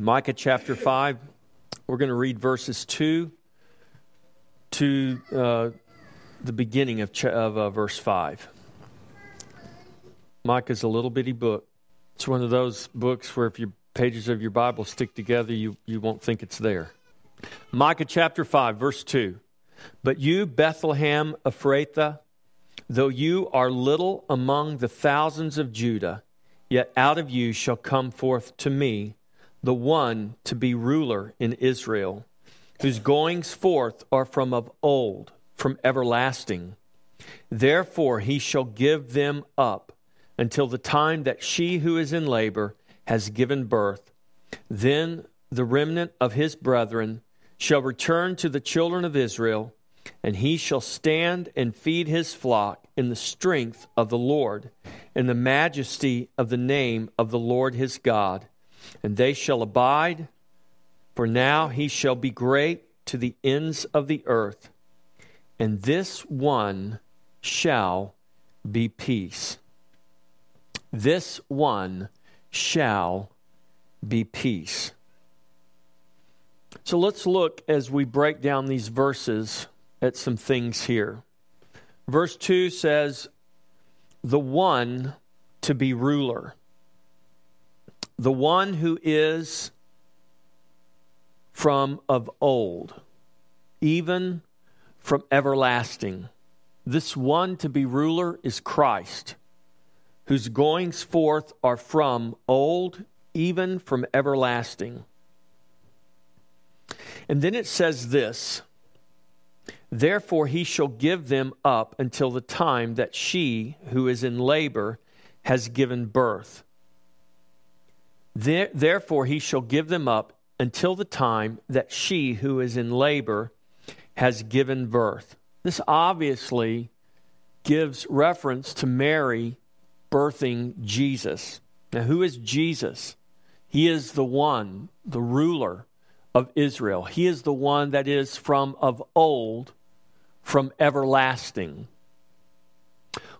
Micah chapter 5, we're going to read verses 2 to the beginning of verse 5. Micah's a little bitty book. It's one of those books where if your pages of your Bible stick together, you won't think it's there. Micah chapter 5, verse 2. But you, Bethlehem Ephrathah, though you are little among the thousands of Judah, yet out of you shall come forth to me the one to be ruler in Israel, whose goings forth are from of old, from everlasting. Therefore he shall give them up until the time that she who is in labor has given birth. Then the remnant of his brethren shall return to the children of Israel, and he shall stand and feed his flock in the strength of the Lord, in the majesty of the name of the Lord his God. And they shall abide, for now he shall be great to the ends of the earth. And this one shall be peace. This one shall be peace. So let's look as we break down these verses at some things here. Verse 2 says, the one to be ruler. The one who is from of old, even from everlasting. This one to be ruler is Christ, whose goings forth are from old, even from everlasting. And then it says this, therefore he shall give them up until the time that she who is in labor has given birth. Therefore he shall give them up until the time that she who is in labor has given birth. This obviously gives reference to Mary birthing Jesus. Now, who is Jesus? He is the one, the ruler of Israel. He is the one that is from of old, from everlasting.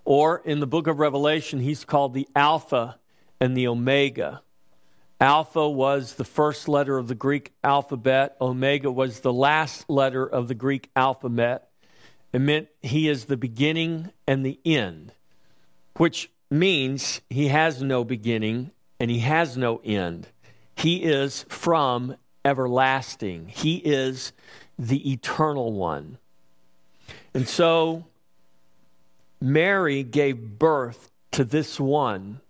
Or in the book of Revelation, he's called the Alpha and the Omega. Alpha was the first letter of the Greek alphabet. Omega was the last letter of the Greek alphabet. It meant he is the beginning and the end, which means he has no beginning and he has no end. He is from everlasting. He is the eternal one. And so Mary gave birth to this one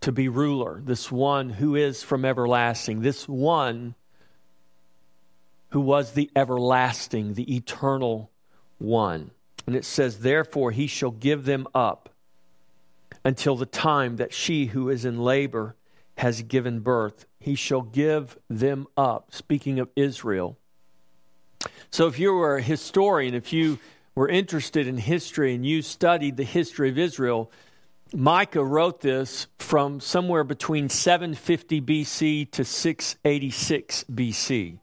to be ruler, this one who is from everlasting, this one who was the everlasting, the eternal one. And it says, therefore he shall give them up until the time that she who is in labor has given birth. He shall give them up, speaking of Israel. So if you were a historian, if you were interested in history and you studied the history of Israel, Micah wrote this from somewhere between 750 BC to 686 BC.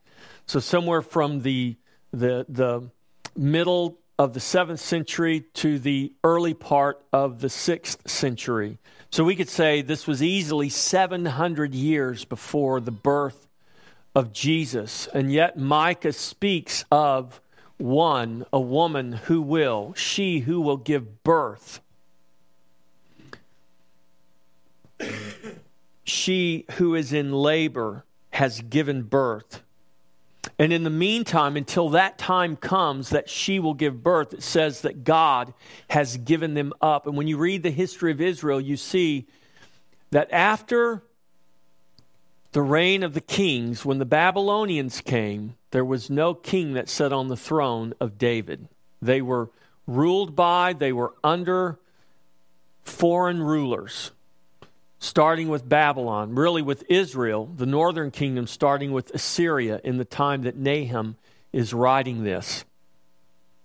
So somewhere from the middle of the 7th century to the early part of the 6th century. So we could say this was easily 700 years before the birth of Jesus. And yet Micah speaks of one, a woman who will, she who will give birth. She who is in labor has given birth. And in the meantime, until that time comes that she will give birth, it says that God has given them up. And when you read the history of Israel, you see that after the reign of the kings, when the Babylonians came, there was no king that sat on the throne of David. They were ruled by, they were under foreign rulers, starting with Babylon, really with Israel, the northern kingdom, starting with Assyria in the time that Nahum is writing this.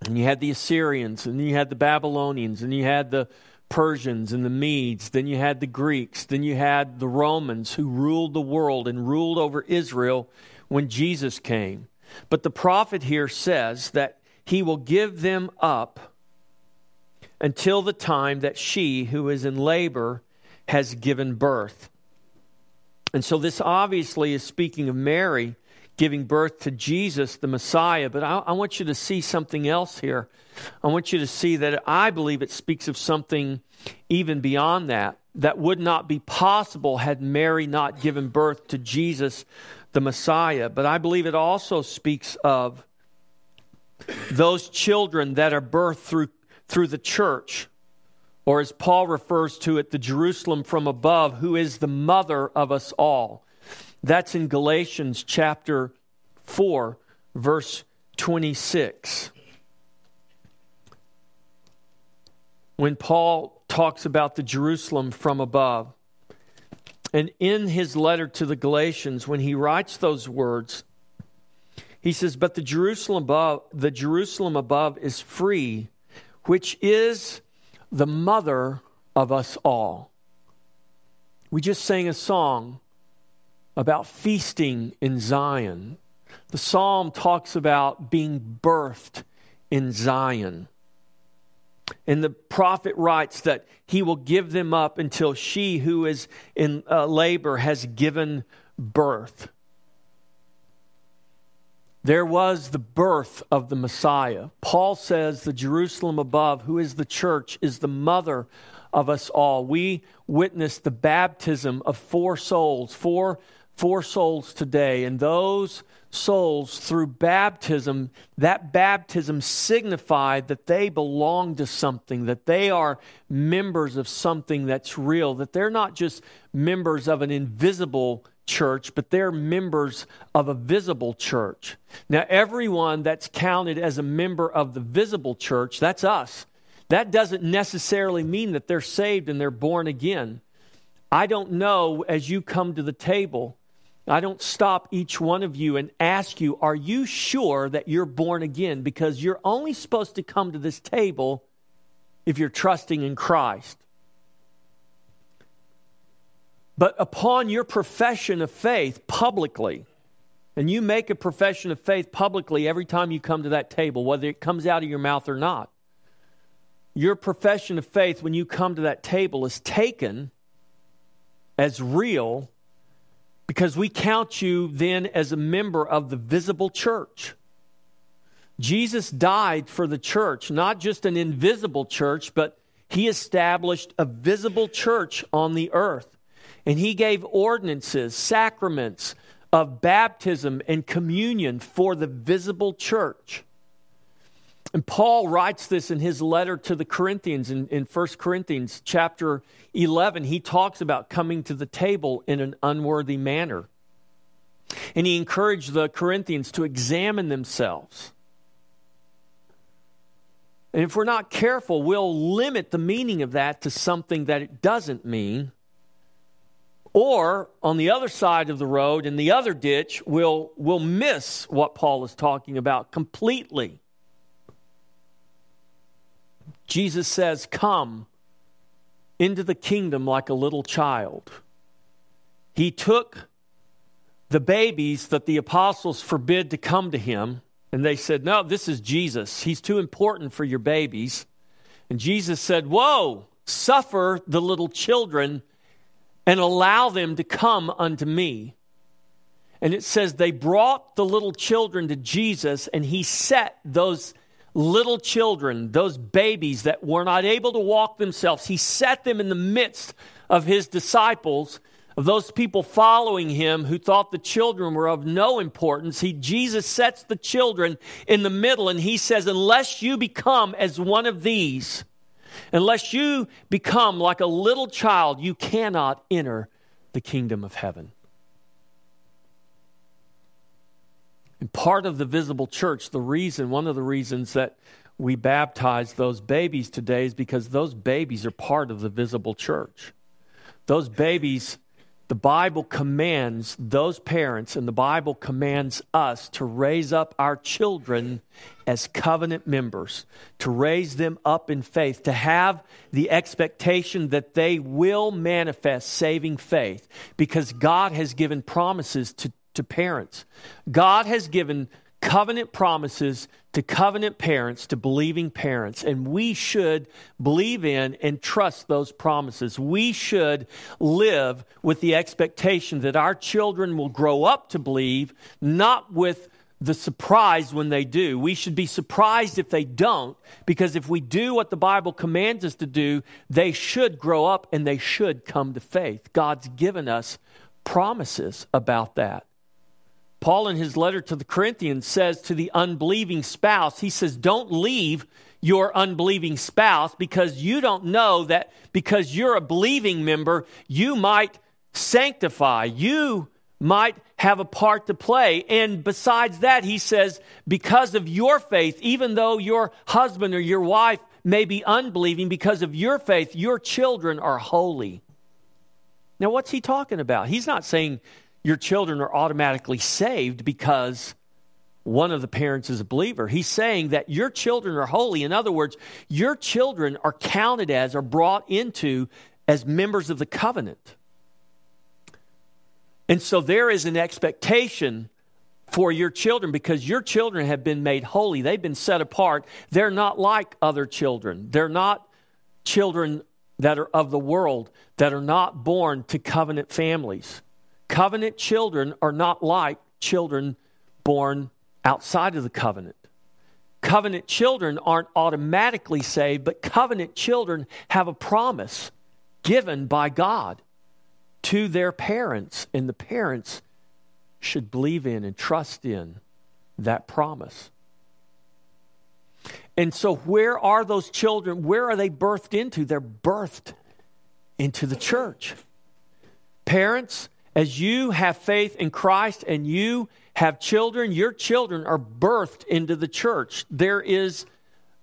And you had the Assyrians, and you had the Babylonians, and you had the Persians and the Medes, then you had the Greeks, then you had the Romans who ruled the world and ruled over Israel when Jesus came. But the prophet here says that he will give them up until the time that she who is in labor has given birth. And so this obviously is speaking of Mary giving birth to Jesus, the Messiah. But I want you to see something else here. I want you to see that I believe it speaks of something even beyond that, that would not be possible had Mary not given birth to Jesus, the Messiah. But I believe it also speaks of those children that are birthed through the church, or as Paul refers to it, the Jerusalem from above, who is the mother of us all. That's in Galatians chapter 4, verse 26. When Paul talks about the Jerusalem from above, and in his letter to the Galatians, when he writes those words, he says, "But the Jerusalem above is free, which is the mother of us all." We just sang a song about feasting in Zion. The psalm talks about being birthed in Zion. And the prophet writes that he will give them up until she who is in labor has given birth. There was the birth of the Messiah. Paul says the Jerusalem above, who is the church, is the mother of us all. We witnessed the baptism of four souls today. And those souls, through baptism, that baptism signified that they belong to something, that they are members of something that's real, that they're not just members of an invisible church, but they're members of a visible church. Now, everyone that's counted as a member of the visible church, that's us. That doesn't necessarily mean that they're saved and they're born again. I don't know, as you come to the table, I don't stop each one of you and ask you, are you sure that you're born again? Because you're only supposed to come to this table if you're trusting in Christ. But upon your profession of faith publicly, and you make a profession of faith publicly every time you come to that table, whether it comes out of your mouth or not, your profession of faith when you come to that table is taken as real, because we count you then as a member of the visible church. Jesus died for the church, not just an invisible church, but he established a visible church on the earth. And he gave ordinances, sacraments of baptism and communion for the visible church. And Paul writes this in his letter to the Corinthians in 1 Corinthians chapter 11. He talks about coming to the table in an unworthy manner. And he encouraged the Corinthians to examine themselves. And if we're not careful, we'll limit the meaning of that to something that it doesn't mean. Or on the other side of the road, in the other ditch, we'll miss what Paul is talking about completely. Jesus says, "Come into the kingdom like a little child." He took the babies that the apostles forbid to come to him, and they said, "No, this is Jesus. He's too important for your babies." And Jesus said, "Whoa, suffer the little children and allow them to come unto me." And it says they brought the little children to Jesus, and he set those little children, those babies that were not able to walk themselves, he set them in the midst of his disciples, of those people following him who thought the children were of no importance. Jesus sets the children in the middle, and he says, unless you become as one of these, unless you become like a little child, you cannot enter the kingdom of heaven. And part of the visible church, one of the reasons that we baptize those babies today is because those babies are part of the visible church. Those babies, the Bible commands those parents, and the Bible commands us to raise up our children as covenant members, to raise them up in faith, to have the expectation that they will manifest saving faith, because God has given promises to parents. God has given covenant promises to covenant parents, to believing parents. And we should believe in and trust those promises. We should live with the expectation that our children will grow up to believe, not with the surprise when they do. We should be surprised if they don't, because if we do what the Bible commands us to do, they should grow up and they should come to faith. God's given us promises about that. Paul, in his letter to the Corinthians, says to the unbelieving spouse, he says, don't leave your unbelieving spouse, because you don't know that because you're a believing member, you might sanctify, you might have a part to play. And besides that, he says, because of your faith, even though your husband or your wife may be unbelieving, because of your faith, your children are holy. Now, what's he talking about? He's not saying your children are automatically saved because one of the parents is a believer. He's saying that your children are holy. In other words, your children are counted as or brought into as members of the covenant. And so there is an expectation for your children because your children have been made holy. They've been set apart. They're not like other children. They're not children that are of the world, that are not born to covenant families. Covenant children are not like children born outside of the covenant. Covenant children aren't automatically saved, but covenant children have a promise given by God to their parents, and the parents should believe in and trust in that promise. And so where are those children? Where are they birthed into? They're birthed into the church. Parents, as you have faith in Christ and you have children, your children are birthed into the church. There is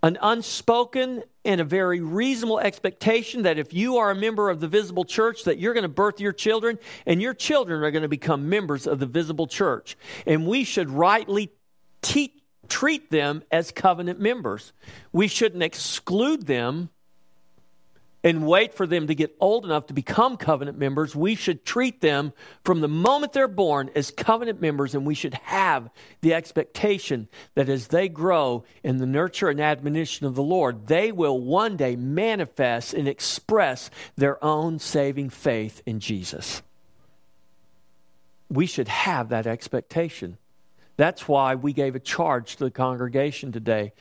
an unspoken and a very reasonable expectation that if you are a member of the visible church, that you're going to birth your children, and your children are going to become members of the visible church. And we should rightly treat them as covenant members. We shouldn't exclude them and wait for them to get old enough to become covenant members. We should treat them from the moment they're born as covenant members, and we should have the expectation that as they grow in the nurture and admonition of the Lord, they will one day manifest and express their own saving faith in Jesus. We should have that expectation. That's why we gave a charge to the congregation today,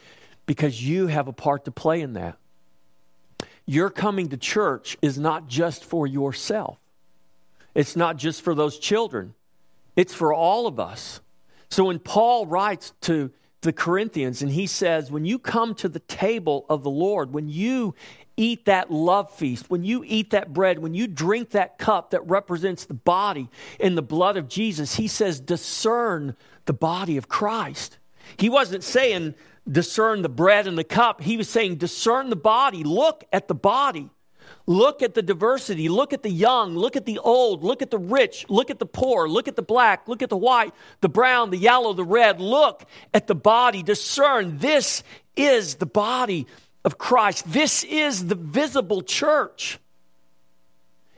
because you have a part to play in that. Your coming to church is not just for yourself. It's not just for those children. It's for all of us. So when Paul writes to the Corinthians and he says, when you come to the table of the Lord, when you eat that love feast, when you eat that bread, when you drink that cup that represents the body and the blood of Jesus, he says, discern the body of Christ. He wasn't saying discern the bread and the cup. He was saying discern the body. Look at the body. Look at the diversity. Look at the young. Look at the old. Look at the rich. Look at the poor. Look at the black. Look at the white, the brown, the yellow, the red. Look at the body. Discern. This is the body of Christ. This is the visible church.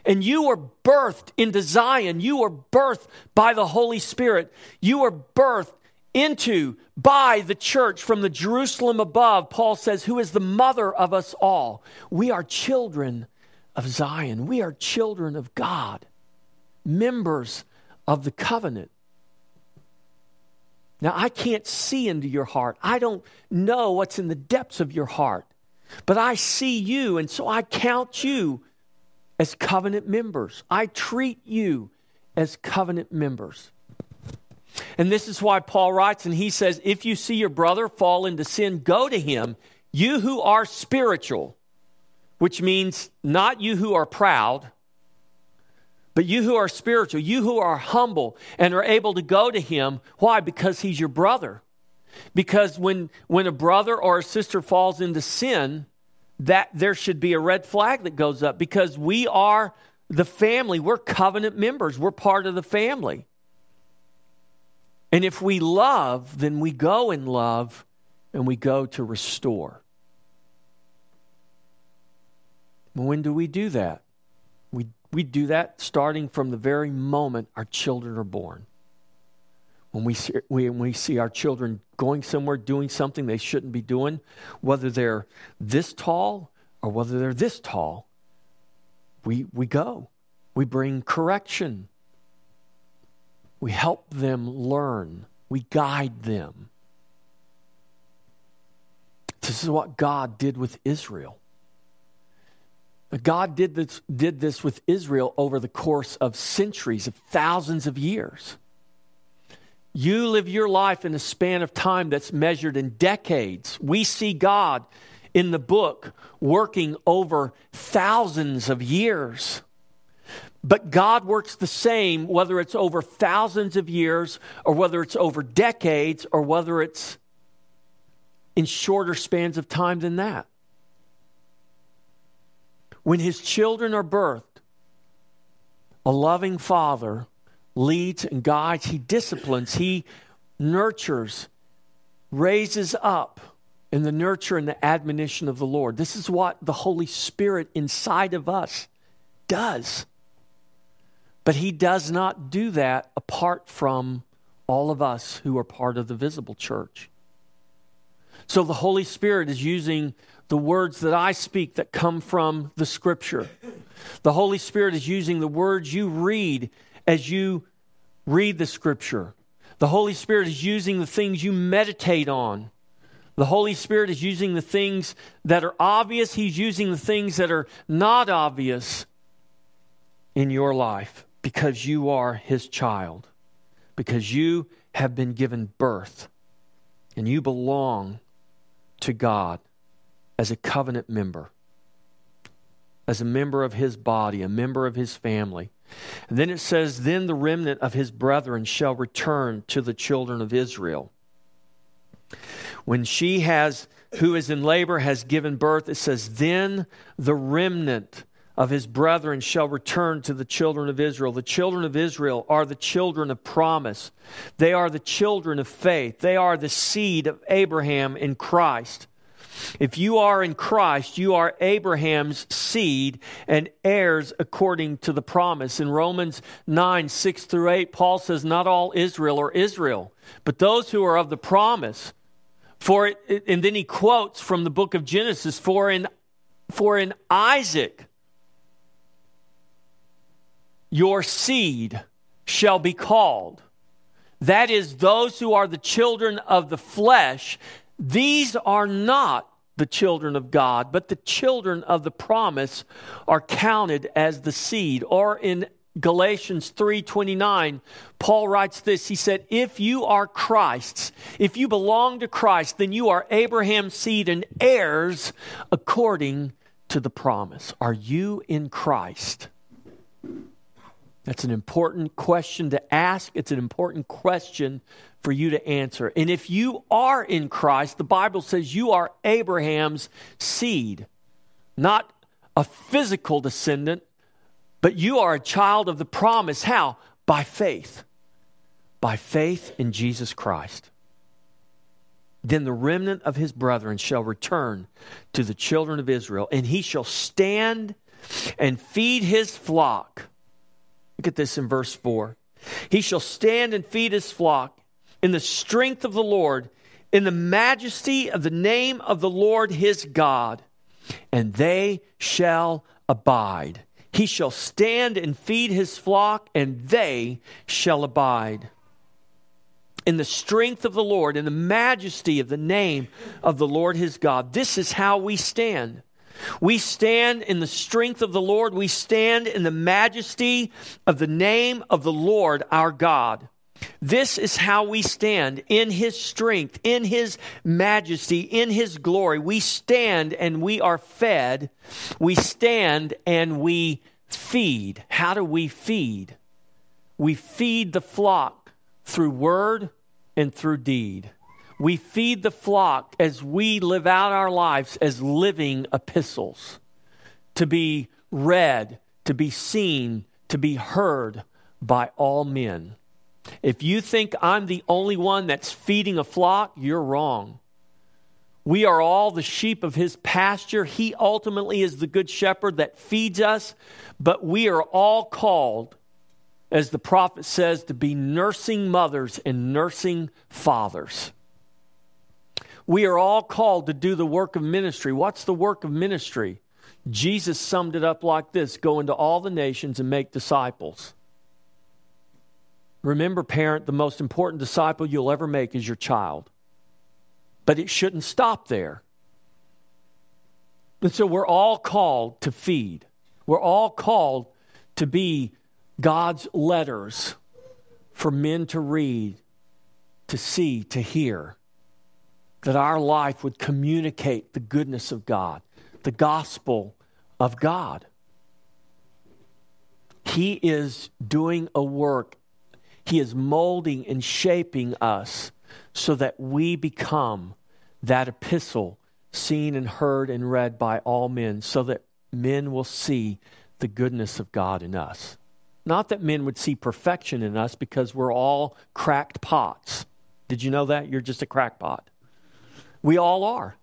And you are birthed into Zion. You are birthed by the Holy Spirit. You are birthed into, by the church from the Jerusalem above, Paul says, who is the mother of us all. We are children of Zion. We are children of God, members of the covenant. Now, I can't see into your heart. I don't know what's in the depths of your heart, but I see you, and so I count you as covenant members. I treat you as covenant members. And this is why Paul writes, and he says, if you see your brother fall into sin, go to him, you who are spiritual, which means not you who are proud, but you who are spiritual, you who are humble and are able to go to him. Why? Because he's your brother. Because when a brother or a sister falls into sin, that there should be a red flag that goes up, because we are the family. We're covenant members. We're part of the family. And if we love, then we go in love and we go to restore. When do we do that? We do that starting from the very moment our children are born. When we see our children going somewhere, doing something they shouldn't be doing, whether they're this tall or whether they're this tall, we go. We bring correction. We help them learn. We guide them. This is what God did with Israel. God did this with Israel over the course of centuries, of thousands of years. You live your life in a span of time that's measured in decades. We see God in the book working over thousands of years. But God works the same whether it's over thousands of years or whether it's over decades or whether it's in shorter spans of time than that. When his children are birthed, a loving father leads and guides, he disciplines, he nurtures, raises up in the nurture and the admonition of the Lord. This is what the Holy Spirit inside of us does. But he does not do that apart from all of us who are part of the visible church. So the Holy Spirit is using the words that I speak that come from the Scripture. The Holy Spirit is using the words you read as you read the Scripture. The Holy Spirit is using the things you meditate on. The Holy Spirit is using the things that are obvious. He's using the things that are not obvious in your life because you are His child, because you have been given birth, and you belong to God as a covenant member, as a member of His body, a member of His family. And then it says, then the remnant of his brethren shall return to the children of Israel. When she who is in labor has given birth, it says, then the remnant of his brethren shall return to the children of Israel. The children of Israel are the children of promise. They are the children of faith. They are the seed of Abraham in Christ. If you are in Christ, you are Abraham's seed and heirs according to the promise. In Romans 9, 6 through 8, Paul says, not all Israel are Israel, but those who are of the promise. And then he quotes from the book of Genesis, for in Isaac your seed shall be called. That is, those who are the children of the flesh. These are not the children of God, but the children of the promise are counted as the seed. Or in Galatians 3:29, Paul writes this. He said, if you are Christ's, if you belong to Christ, then you are Abraham's seed and heirs according to the promise. Are you in Christ? That's an important question to ask. It's an important question for you to answer. And if you are in Christ, the Bible says you are Abraham's seed. Not a physical descendant, but you are a child of the promise. How? By faith. By faith in Jesus Christ. Then the remnant of his brethren shall return to the children of Israel, and he shall stand and feed his flock. Look at this in verse 4. He shall stand and feed his flock in the strength of the Lord, in the majesty of the name of the Lord his God, and they shall abide. He shall stand and feed his flock, and they shall abide. In the strength of the Lord, in the majesty of the name of the Lord his God. This is how we stand. We stand in the strength of the Lord. We stand in the majesty of the name of the Lord our God. This is how we stand, in His strength, in His majesty, in His glory. We stand and we are fed. We stand and we feed. How do we feed? We feed the flock through word and through deed. We feed the flock as we live out our lives as living epistles, to be read, to be seen, to be heard by all men. If you think I'm the only one that's feeding a flock, you're wrong. We are all the sheep of his pasture. He ultimately is the good shepherd that feeds us, but we are all called as the prophet says, to be nursing mothers and nursing fathers. We are all called to do the work of ministry. What's the work of ministry? Jesus summed it up like this: go into all the nations and make disciples. Remember, parent, the most important disciple you'll ever make is your child. But it shouldn't stop there. And so we're all called to feed. We're all called to be God's letters for men to read, to see, to hear. That our life would communicate the goodness of God, the gospel of God. He is doing a work. He is molding and shaping us so that we become that epistle seen and heard and read by all men, so that men will see the goodness of God in us. Not that men would see perfection in us, because we're all cracked pots. Did you know that? You're just a crackpot. We all are.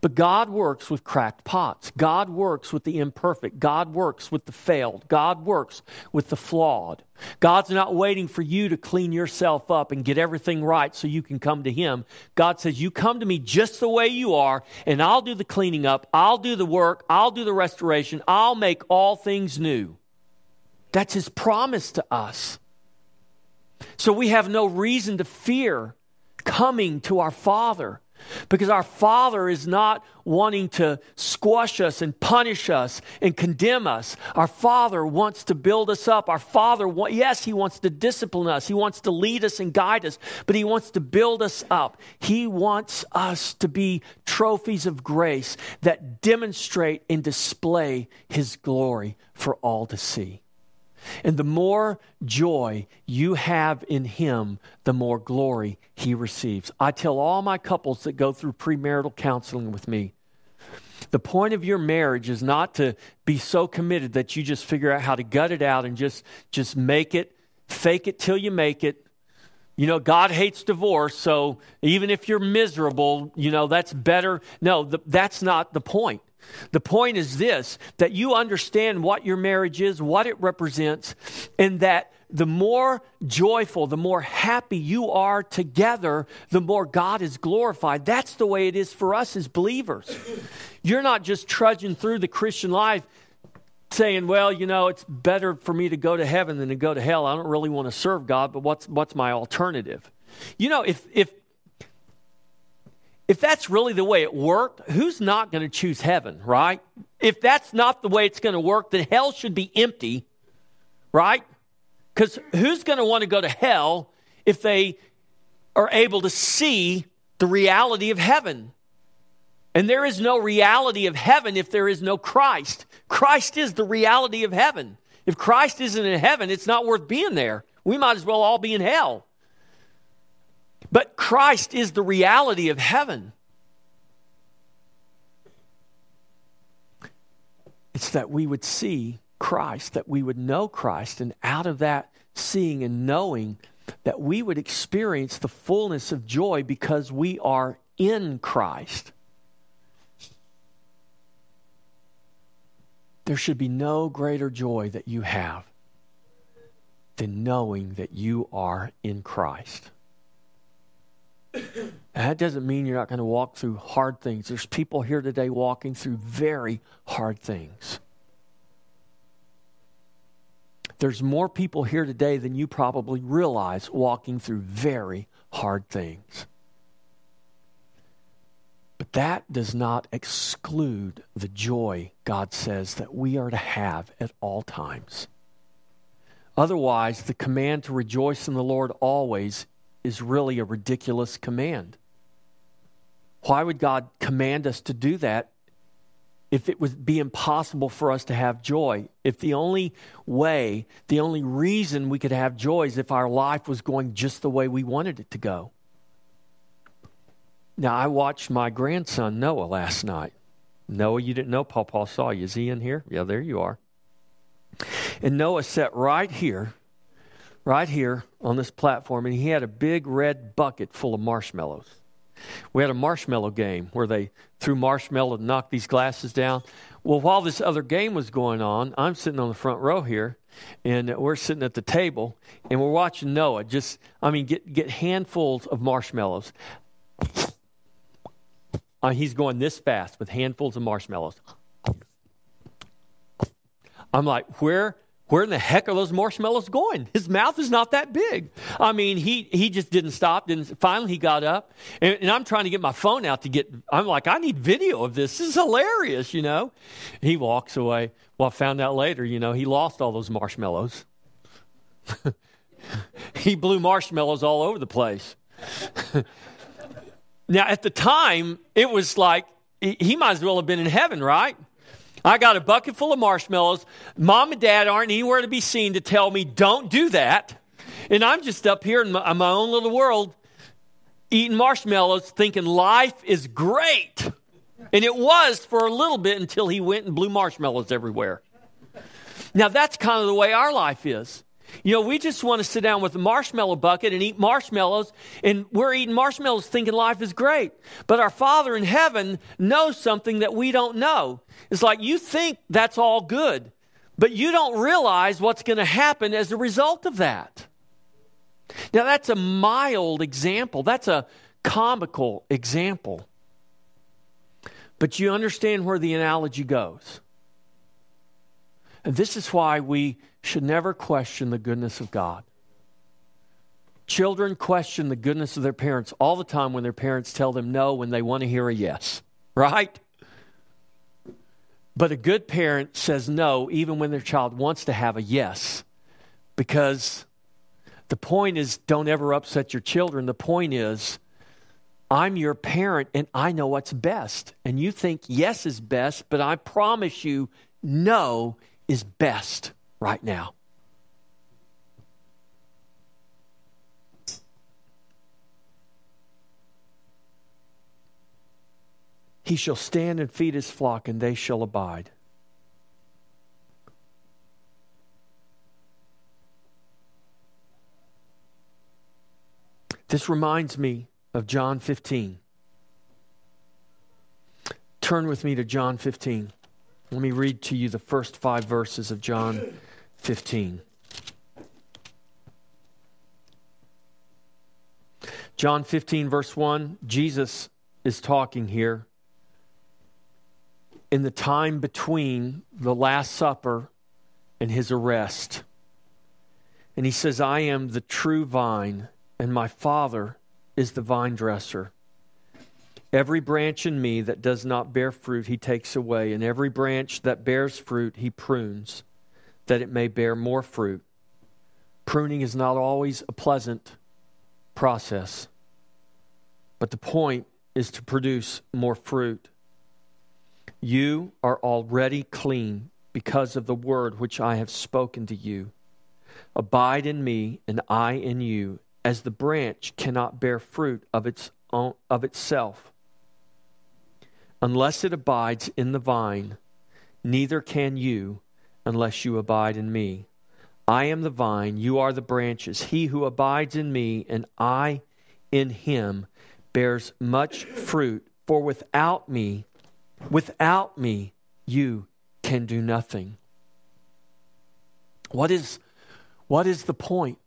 But God works with cracked pots. God works with the imperfect. God works with the failed. God works with the flawed. God's not waiting for you to clean yourself up and get everything right so you can come to Him. God says, you come to me just the way you are, and I'll do the cleaning up. I'll do the work. I'll do the restoration. I'll make all things new. That's His promise to us. So we have no reason to fear coming to our Father, because our Father is not wanting to squash us and punish us and condemn us. Our Father wants to build us up. Our Father, yes, He wants to discipline us. He wants to lead us and guide us, but He wants to build us up. He wants us to be trophies of grace that demonstrate and display His glory for all to see. And the more joy you have in Him, the more glory He receives. I tell all my couples that go through premarital counseling with me, the point of your marriage is not to be so committed that you just figure out how to gut it out and just make it, fake it till you make it. You know, God hates divorce, so even if you're miserable, you know, that's better. No, that's not the point. The point is this, that you understand what your marriage is, what it represents, and that the more joyful, the more happy you are together, the more God is glorified. That's the way it is for us as believers. You're not just trudging through the Christian life saying, well, you know, it's better for me to go to heaven than to go to hell. I don't really want to serve God, but what's my alternative? You know, if that's really the way it worked, who's not going to choose heaven, right? If that's not the way it's going to work, then hell should be empty, right? Because who's going to want to go to hell if they are able to see the reality of heaven? And there is no reality of heaven if there is no Christ. Christ is the reality of heaven. If Christ isn't in heaven, it's not worth being there. We might as well all be in hell. But Christ is the reality of heaven. It's that we would see Christ, that we would know Christ, and out of that seeing and knowing, that we would experience the fullness of joy because we are in Christ. There should be no greater joy that you have than knowing that you are in Christ. That doesn't mean you're not going to walk through hard things. There's people here today walking through very hard things. There's more people here today than you probably realize walking through very hard things. But that does not exclude the joy God says that we are to have at all times. Otherwise, the command to rejoice in the Lord always is really a ridiculous command. Why would God command us to do that if it would be impossible for us to have joy? If the only way, the only reason we could have joy is if our life was going just the way we wanted it to go. Now, I watched my grandson Noah last night. Noah, you didn't know Pawpaw saw you. Is he in here? Yeah, there you are. And Noah sat right here on this platform, and he had a big red bucket full of marshmallows. We had a marshmallow game where they threw marshmallows and knocked these glasses down. Well, while this other game was going on, I'm sitting on the front row here, and we're sitting at the table, and we're watching Noah just, I mean, get handfuls of marshmallows. He's going this fast with handfuls of marshmallows. I'm like, where in the heck are those marshmallows going? His mouth is not that big. I mean, he just didn't stop. Finally, he got up, and I'm trying to get my phone out to get, I'm like, I need video of this. This is hilarious, you know. He walks away. Well, I found out later, you know, he lost all those marshmallows. He blew marshmallows all over the place. Now, at the time, it was like, he might as well have been in heaven, right? I got a bucket full of marshmallows. Mom and Dad aren't anywhere to be seen to tell me, don't do that. And I'm just up here in my own little world eating marshmallows, thinking life is great. And it was for a little bit until he went and blew marshmallows everywhere. Now, that's kind of the way our life is. You know, we just want to sit down with a marshmallow bucket and eat marshmallows, and we're eating marshmallows thinking life is great. But our Father in heaven knows something that we don't know. It's like you think that's all good, but you don't realize what's going to happen as a result of that. Now, that's a mild example. That's a comical example. But you understand where the analogy goes. And this is why we should never question the goodness of God. Children question the goodness of their parents all the time when their parents tell them no when they want to hear a yes, right? But a good parent says no even when their child wants to have a yes, because the point is, don't ever upset your children. The point is, I'm your parent and I know what's best. And you think yes is best, but I promise you no is best right now. He shall stand and feed his flock, and they shall abide. This reminds me of John 15. Turn with me to John 15. Let me read to you the first 5 verses of John 15. John 15, verse 1, Jesus is talking here in the time between the Last Supper and his arrest. And he says, I am the true vine, and my Father is the vine dresser. Every branch in me that does not bear fruit, he takes away. And every branch that bears fruit, he prunes, that it may bear more fruit. Pruning is not always a pleasant process, but the point is to produce more fruit. You are already clean because of the word which I have spoken to you. Abide in me, and I in you, as the branch cannot bear fruit of itself. Unless it abides in the vine, neither can you unless you abide in me. I am the vine, you are the branches. He who abides in me and I in him bears much fruit, for without me, you can do nothing. What is the point?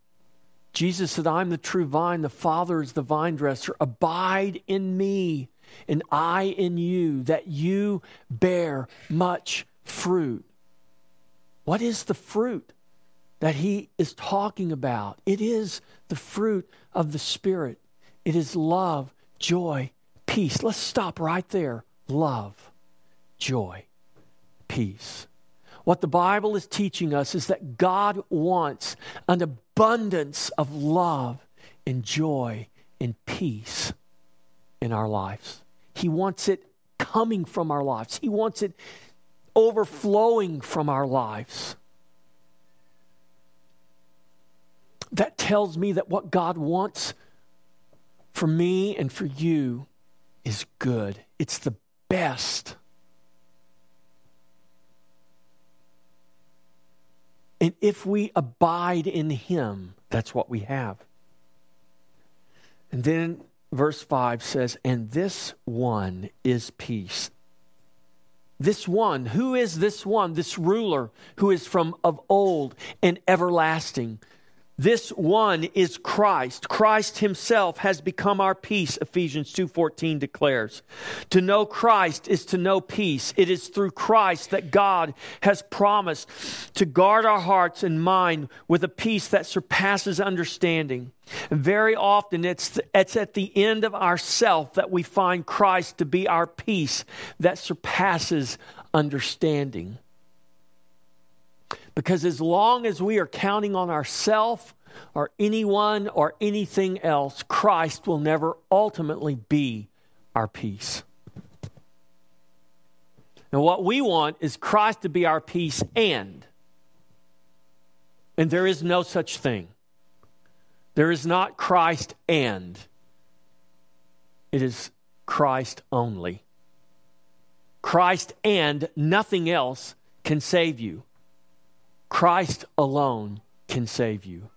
Jesus said, I'm the true vine, the Father is the vine dresser. Abide in me, and I in you, that you bear much fruit. What is the fruit that he is talking about? It is the fruit of the Spirit. It is love, joy, peace. Let's stop right there. Love, joy, peace. What the Bible is teaching us is that God wants an abundance of love and joy and peace in our lives. He wants it coming from our lives. He wants it overflowing from our lives. That tells me that what God wants for me and for you is good. It's the best. And if we abide in him, that's what we have. And then verse 5 says, and this one is peace, this one. Who is this one? This ruler who is from of old and everlasting. This one is Christ. Christ himself has become our peace, Ephesians 2:14 declares. To know Christ is to know peace. It is through Christ that God has promised to guard our hearts and mind with a peace that surpasses understanding. And very often it's at the end of ourself that we find Christ to be our peace that surpasses understanding. Because as long as we are counting on ourselves or anyone or anything else, Christ will never ultimately be our peace. And what we want is Christ to be our peace and there is no such thing. There is not Christ and. It is Christ only. Christ and nothing else can save you. Christ alone can save you.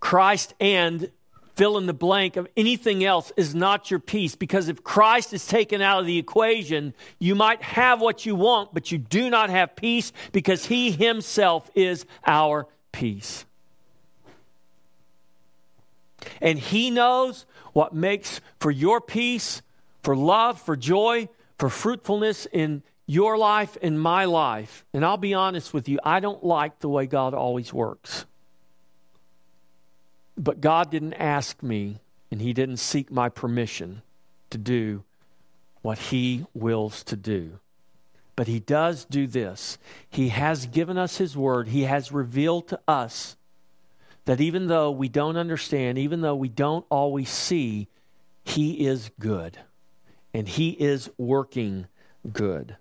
Christ and fill in the blank of anything else is not your peace, because if Christ is taken out of the equation, you might have what you want, but you do not have peace because he himself is our peace. And he knows what makes for your peace, for love, for joy, for fruitfulness in your life and my life. And I'll be honest with you, I don't like the way God always works. But God didn't ask me and he didn't seek my permission to do what he wills to do. But he does do this. He has given us his word. He has revealed to us that even though we don't understand, even though we don't always see, he is good and he is working good.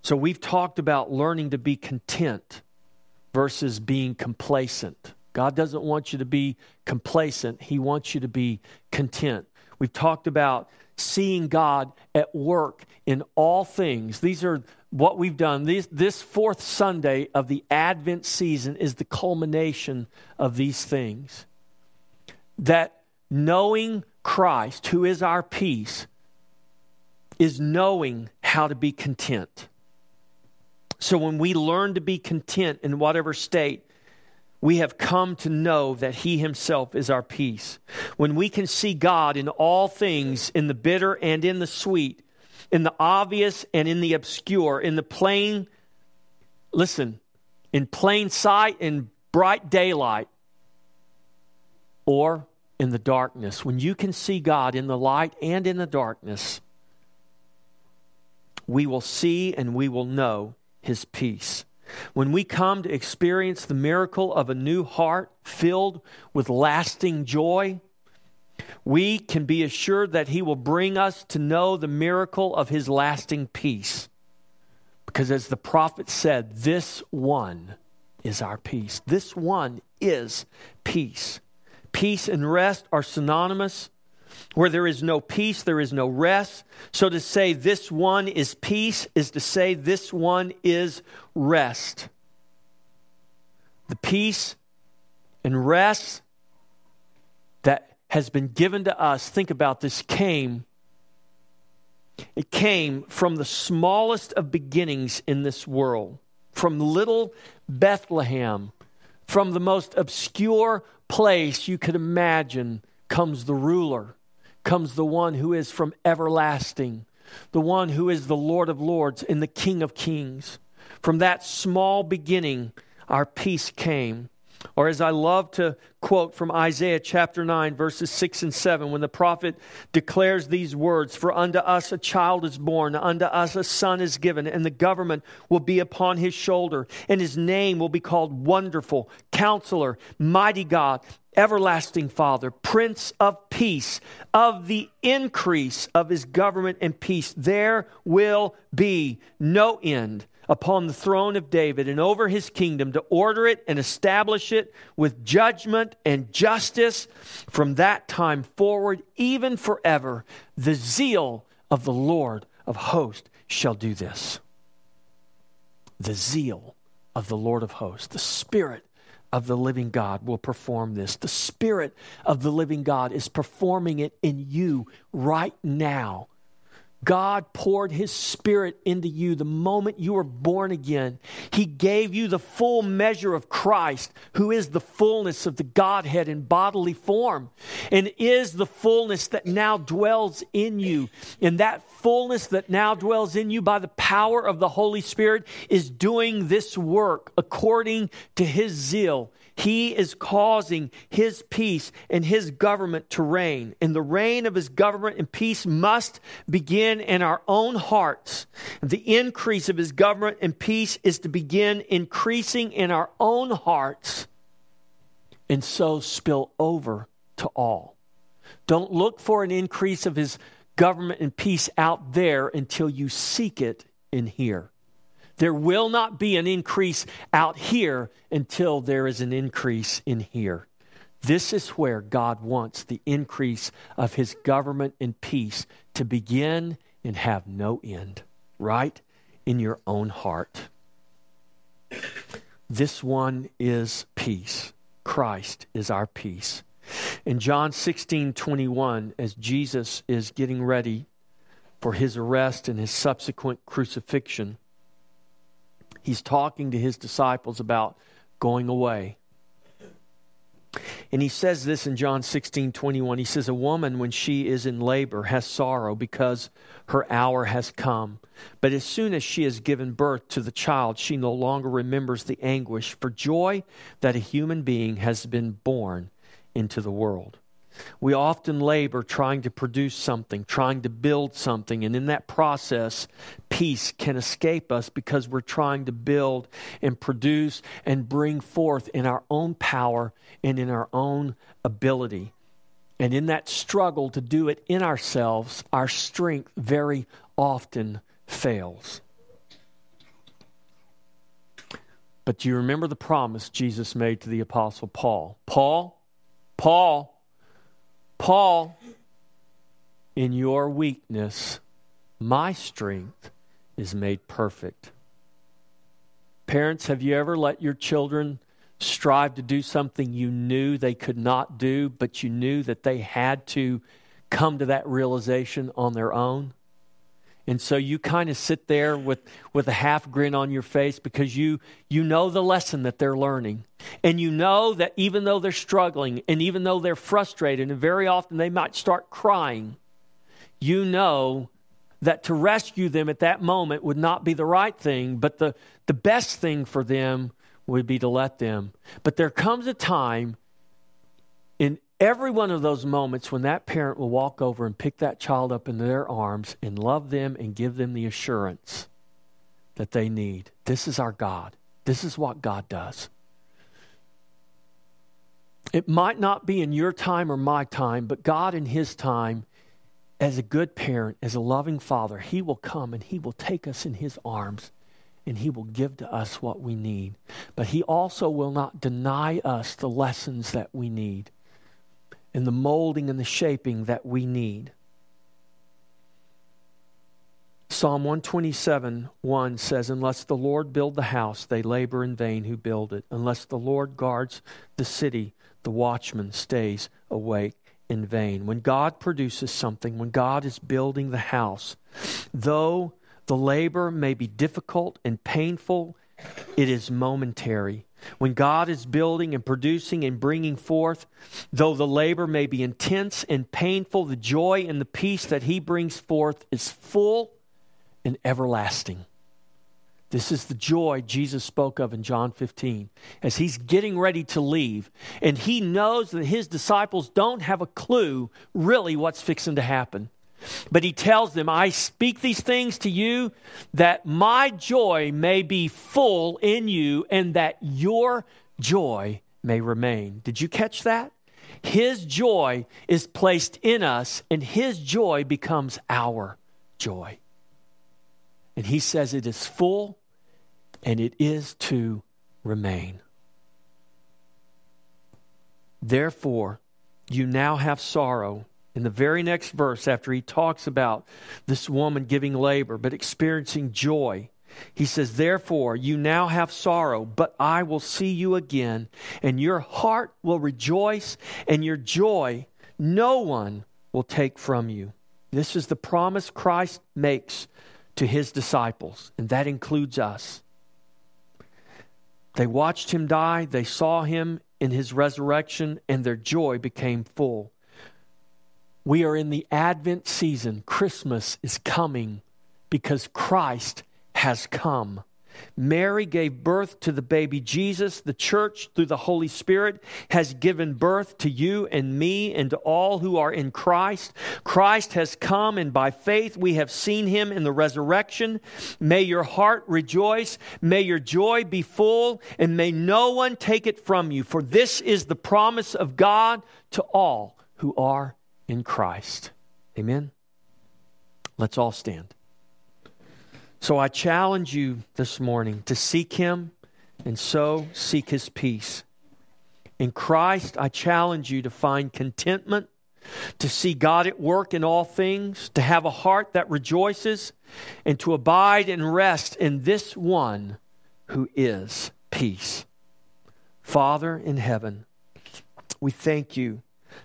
So we've talked about learning to be content versus being complacent. God doesn't want you to be complacent. He wants you to be content. We've talked about seeing God at work in all things. These are what we've done. This fourth Sunday of the Advent season is the culmination of these things. That knowing Christ, who is our peace, is knowing how to be content. So when we learn to be content in whatever state, we have come to know that he himself is our peace. When we can see God in all things, in the bitter and in the sweet, in the obvious and in the obscure, in the plain, listen, in plain sight, in bright daylight, or in the darkness. When you can see God in the light and in the darkness, we will see and we will know his peace. When we come to experience the miracle of a new heart filled with lasting joy, we can be assured that he will bring us to know the miracle of his lasting peace. Because as the prophet said, this one is our peace. This one is peace. Peace and rest are synonymous. Where there is no peace, there is no rest. So to say this one is peace is to say this one is rest. The peace and rest that has been given to us, think about this, it came from the smallest of beginnings in this world, from little Bethlehem, from the most obscure place you could imagine. Comes the ruler, comes the one who is from everlasting, the one who is the Lord of Lords and the King of Kings. From that small beginning, our peace came. Or as I love to quote from Isaiah chapter 9, verses 6 and 7, when the prophet declares these words, "For unto us a child is born, unto us a son is given, and the government will be upon his shoulder, and his name will be called Wonderful, Counselor, Mighty God, Everlasting Father, Prince of Peace. Of the increase of his government and peace, there will be no end. Upon the throne of David and over his kingdom, to order it and establish it with judgment and justice from that time forward, even forever. The zeal of the Lord of hosts shall do this." The zeal of the Lord of hosts, the Spirit of the living God will perform this. The Spirit of the living God is performing it in you right now. God poured his spirit into you the moment you were born again. He gave you the full measure of Christ, who is the fullness of the Godhead in bodily form, and is the fullness that now dwells in you. And that fullness that now dwells in you by the power of the Holy Spirit is doing this work according to his zeal. He is causing his peace and his government to reign. And the reign of his government and peace must begin in our own hearts. The increase of his government and peace is to begin increasing in our own hearts and so spill over to all. Don't look for an increase of his government and peace out there until you seek it in here. There will not be an increase out here until there is an increase in here. This is where God wants the increase of his government and peace to begin and have no end, right in your own heart. This one is peace. Christ is our peace. In John 16:21, as Jesus is getting ready for his arrest and his subsequent crucifixion, he's talking to his disciples about going away. And he says this in John 16:21. He says, a woman, when she is in labor, has sorrow because her hour has come. But as soon as she has given birth to the child, she no longer remembers the anguish for joy that a human being has been born into the world. We often labor trying to produce something, trying to build something, and in that process, peace can escape us because we're trying to build and produce and bring forth in our own power and in our own ability. And in that struggle to do it in ourselves, our strength very often fails. But do you remember the promise Jesus made to the Apostle Paul? Paul, in your weakness, my strength is made perfect. Parents, have you ever let your children strive to do something you knew they could not do, but you knew that they had to come to that realization on their own? And so you kind of sit there with a half grin on your face because you know the lesson that they're learning. And you know that even though they're struggling and even though they're frustrated and very often they might start crying, you know that to rescue them at that moment would not be the right thing, but the best thing for them would be to let them. But there comes a time in every one of those moments when that parent will walk over and pick that child up into their arms and love them and give them the assurance that they need. This is our God. This is what God does. It might not be in your time or my time, but God in his time, as a good parent, as a loving father, he will come and he will take us in his arms and he will give to us what we need. But he also will not deny us the lessons that we need, and the molding and the shaping that we need. Psalm 127:1 says, unless the Lord build the house, they labor in vain who build it. Unless the Lord guards the city, the watchman stays awake in vain. When God produces something, when God is building the house, though the labor may be difficult and painful, it is momentary. When God is building and producing and bringing forth, though the labor may be intense and painful, the joy and the peace that he brings forth is full and everlasting. This is the joy Jesus spoke of in John 15. As he's getting ready to leave, and he knows that his disciples don't have a clue really what's fixing to happen. But he tells them, I speak these things to you that my joy may be full in you and that your joy may remain. Did you catch that? His joy is placed in us and his joy becomes our joy. And he says it is full and it is to remain. Therefore, you now have sorrow. In the very next verse, after he talks about this woman giving labor but experiencing joy, he says, therefore, you now have sorrow, but I will see you again, and your heart will rejoice, and your joy no one will take from you. This is the promise Christ makes to his disciples, and that includes us. They watched him die, they saw him in his resurrection, and their joy became full. We are in the Advent season. Christmas is coming because Christ has come. Mary gave birth to the baby Jesus. The church, through the Holy Spirit, has given birth to you and me and to all who are in Christ. Christ has come, and by faith we have seen him in the resurrection. May your heart rejoice. May your joy be full, and may no one take it from you. For this is the promise of God to all who are in Christ. Amen. Let's all stand. So I challenge you this morning to seek him and so seek his peace. In Christ, I challenge you to find contentment, to see God at work in all things, to have a heart that rejoices, and to abide and rest in this one who is peace. Father in heaven, we thank you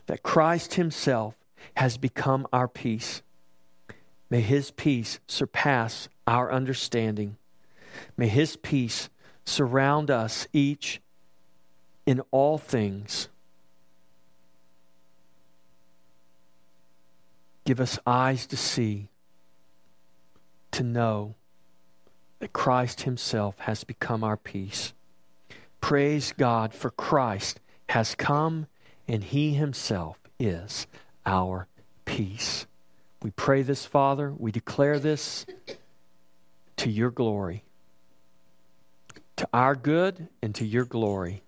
that Christ himself has become our peace. May his peace surpass our understanding. May his peace surround us each in all things. Give us eyes to see, to know that Christ himself has become our peace. Praise God, for Christ has come and he himself is our peace. We pray this, Father. We declare this to your glory, to our good and to your glory.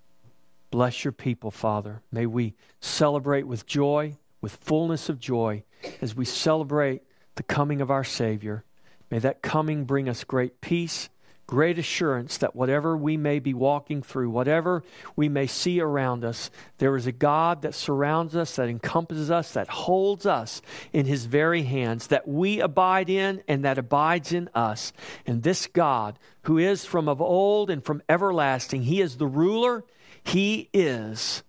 Bless your people, Father. May we celebrate with joy, with fullness of joy, as we celebrate the coming of our Savior. May that coming bring us great peace, great assurance that whatever we may be walking through, whatever we may see around us, there is a God that surrounds us, that encompasses us, that holds us in his very hands, that we abide in and that abides in us. And this God, who is from of old and from everlasting, he is the ruler. He is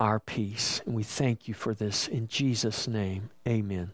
our peace. And we thank you for this in Jesus' name. Amen.